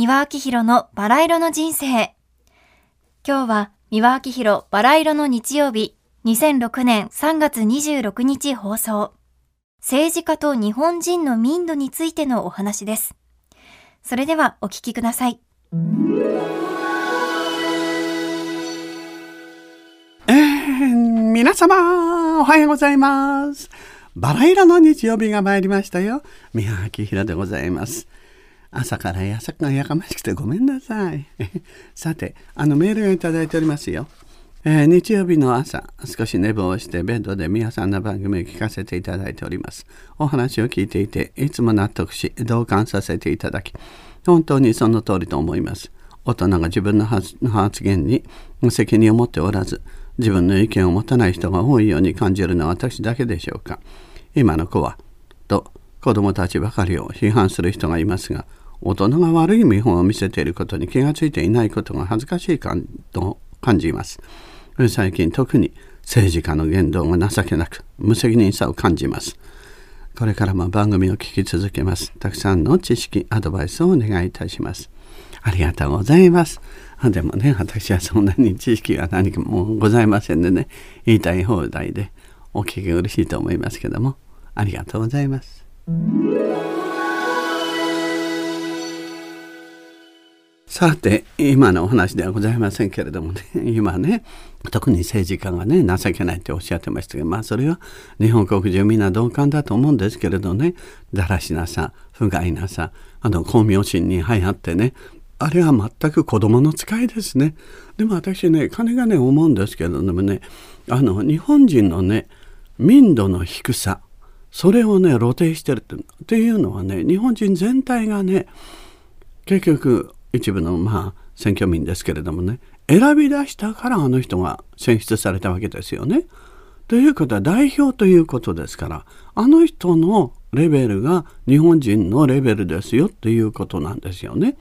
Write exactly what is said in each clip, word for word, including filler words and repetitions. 三輪明宏のバラ色の人生。今日は三輪明宏バラ色の日曜日、にせんろくねんさんがつにじゅうろくにち放送。政治家と日本人の民度についてのお話です。それではお聞きください。えー、皆様おはようございます。バラ色の日曜日が参りましたよ。三輪明宏でございます。朝からやさがやかましくてごめんなさい。さて、あのメールをいただいておりますよ。えー、日曜日の朝、少し寝坊してベッドで三輪さんの番組を聞かせていただいております。お話を聞いていて、いつも納得し、同感させていただき、本当にその通りと思います。大人が自分の発言に責任を持っておらず、自分の意見を持たない人が多いように感じるのは私だけでしょうか。今の子は、と子どもたちばかりを批判する人がいますが、大人が悪い見本を見せていることに気がついていないことが恥ずかしいかと感じます。最近特に政治家の言動が情けなく無責任さを感じます。これからも番組を聞き続けます。たくさんの知識アドバイスをお願いいたします。ありがとうございます。でもね、私はそんなに知識が何かもございませんでね、言いたい放題でお聞き嬉しいと思いますけども、ありがとうございます。さて、今のお話ではございませんけれどもね、今ね、特に政治家がね、情けないっておっしゃってましたけど、まあそれは日本国中みんな同感だと思うんですけれどね、だらしなさ、不甲斐なさ、あの功名心に流行ってね、あれは全く子供の使いですね。でも私ね、金がね、思うんですけれどもね、あの日本人のね、民度の低さ、それをね、露呈してるっていうのはね、日本人全体がね、結局、一部のまあ選挙民ですけれどもね、選び出したからあの人が選出されたわけですよね。ということは代表ということですから、あの人のレベルが日本人のレベルですよっていうことなんですよね。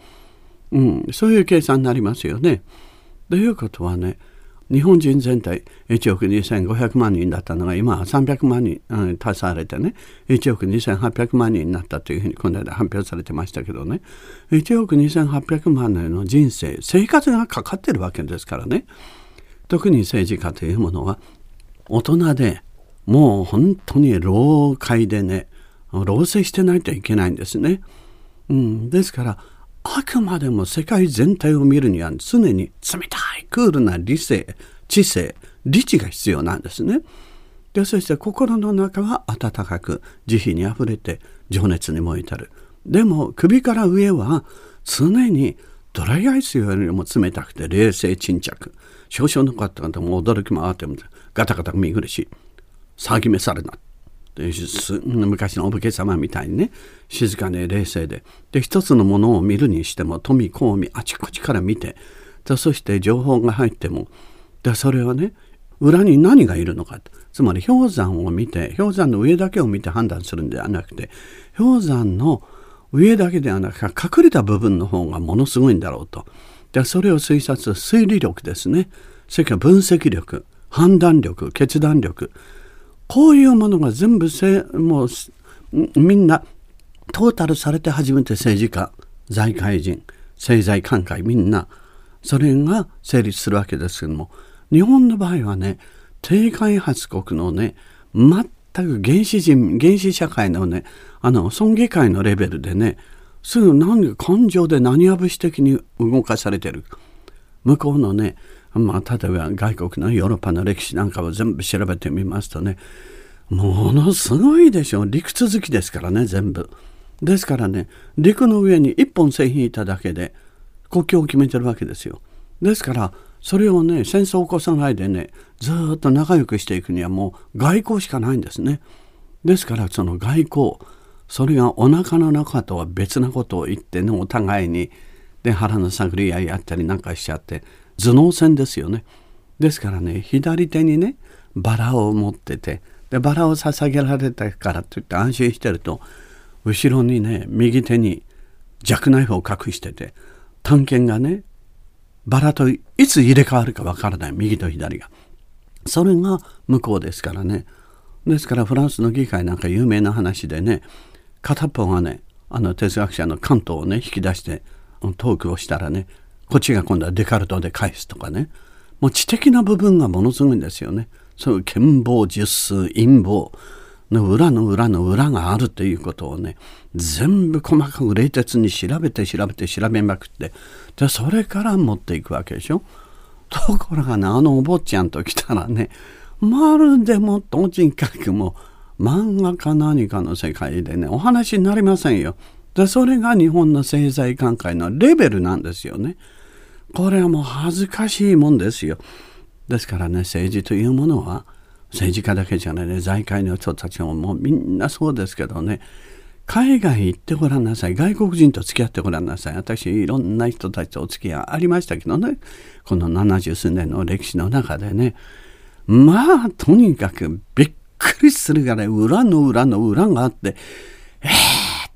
うん、そういう計算になりますよね。ということはね、日本人全体いちおくにせんごひゃくまんにんだったのが今はさんびゃくまんにん、うん、足されてね、いちおくにせんはっぴゃくまんにんになったというふうにこの間発表されてましたけどね、いちおくにせんはっぴゃくまんにんの人生、生活がかかってるわけですからね。特に政治家というものは大人で、もう本当に老快でね、老成してないといけないんですね。うん、ですからあくまでも世界全体を見るには常に冷たいクールな理性、知性、理智が必要なんですね。で、そして心の中は温かく慈悲にあふれて情熱に燃えたる。でも首から上は常にドライアイスよりも冷たくて冷静沈着。少々の方々も驚き回ってもガタガタ見苦しい。騒ぎ召されな。昔のお武家様みたいにね、静かで冷静で、で一つのものを見るにしても富公美あちこちから見て、でそして情報が入っても、でそれはね、裏に何がいるのか、つまり氷山を見て、氷山の上だけを見て判断するんではなくて、氷山の上だけではなく隠れた部分の方がものすごいんだろうと。でそれを推察する推理力ですね。それから分析力、判断力、決断力、こういうものが全部せもうみんなトータルされて初めて政治家、財界人、政財官界、みんなそれが成立するわけですけども、日本の場合はね、低開発国のね、全く原始人、原始社会のね、あの村議会のレベルでね、すぐ何感情で何やぶし的に動かされてる。向こうのね、まあ、例えば外国のヨーロッパの歴史なんかを全部調べてみますとね、ものすごいでしょ。陸続きですからね、全部。ですからね、陸の上に一本線引いただけで国境を決めてるわけですよ。ですからそれをね、戦争を起こさないでね、ずっと仲良くしていくにはもう外交しかないんですね。ですからその外交、それがお腹の中とは別なことを言ってね、お互いにで腹の探り合いやったりなんかしちゃって頭脳戦ですよね。ですからね、左手にね、バラを持ってて、でバラを捧げられたからといって安心してると、後ろにね、右手にジャックナイフを隠してて、短剣がね、バラといつ入れ替わるかわからない、右と左が。それが向こうですからね。ですからフランスの議会なんか有名な話でね、片っぽがね、あの哲学者のカントをね、引き出して、トークをしたらね、こっちが今度はデカルトで返すとかね、もう知的な部分がものすごいんですよね。そういう権謀術数陰謀の裏の裏の裏があるということをね、全部細かく冷徹に調べて調べて調べまくって、でそれから持っていくわけでしょ。ところがね、あのお坊ちゃんと来たらね、まるでもとにかくもう漫画か何かの世界でね、お話になりませんよ。でそれが日本の政財官界のレベルなんですよね。これはもう恥ずかしいもんですよ。ですからね、政治というものは政治家だけじゃないね、財界の人たちももうみんなそうですけどね、海外行ってごらんなさい、外国人と付き合ってごらんなさい。私いろんな人たちとお付き合いありましたけどね、このななじゅうすうねんの歴史の中でね、まあとにかくびっくりするぐらい裏の裏の裏があって、えーっ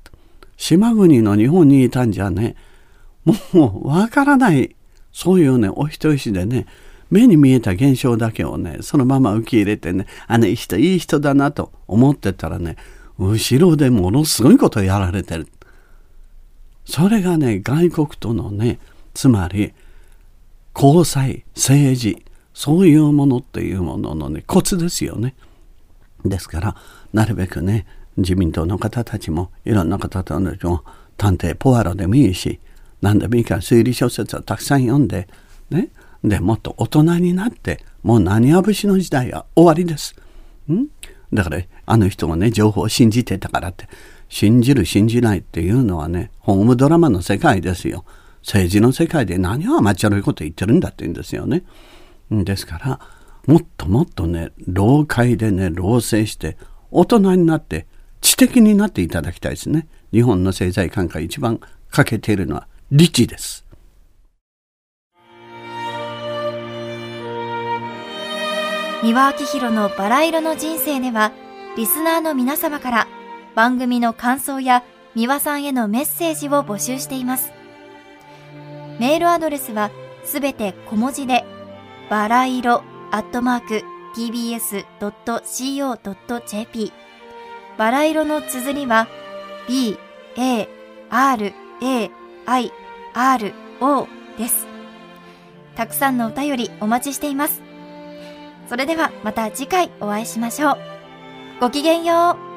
と島国の日本にいたんじゃね、もうわからない、そういうね、お人よしでね、目に見えた現象だけをね、そのまま受け入れてね、あの人いい人だなと思ってたらね、後ろでものすごいことをやられてる。それがね、外国とのね、つまり交際、政治、そういうものっていうもののね、コツですよね。ですからなるべくね、自民党の方たちもいろんな方たちも、探偵ポアロでもいいし何でもいいから推理小説をたくさん読んでね、でもっと大人になって、もう何やぶしの時代は終わりです。んだからあの人がね、情報を信じてたからって信じる信じないっていうのはね、ホームドラマの世界ですよ。政治の世界で何を甘っちょろいこと言ってるんだって言うんですよね。ですからもっともっとね、老快でね、老成して大人になって知的になっていただきたいですね。日本の政財官界一番欠けているのは理智です。三輪明宏のバラ色の人生では、リスナーの皆様から番組の感想や三輪さんへのメッセージを募集しています。メールアドレスはすべて小文字で、バラ色アットマーク ティービーエスドットシーオードットジェーピー、 バラ色の綴りは ビーエーアールエーアイアールオー です。たくさんのお便りお待ちしています。それではまた次回お会いしましょう。ごきげんよう。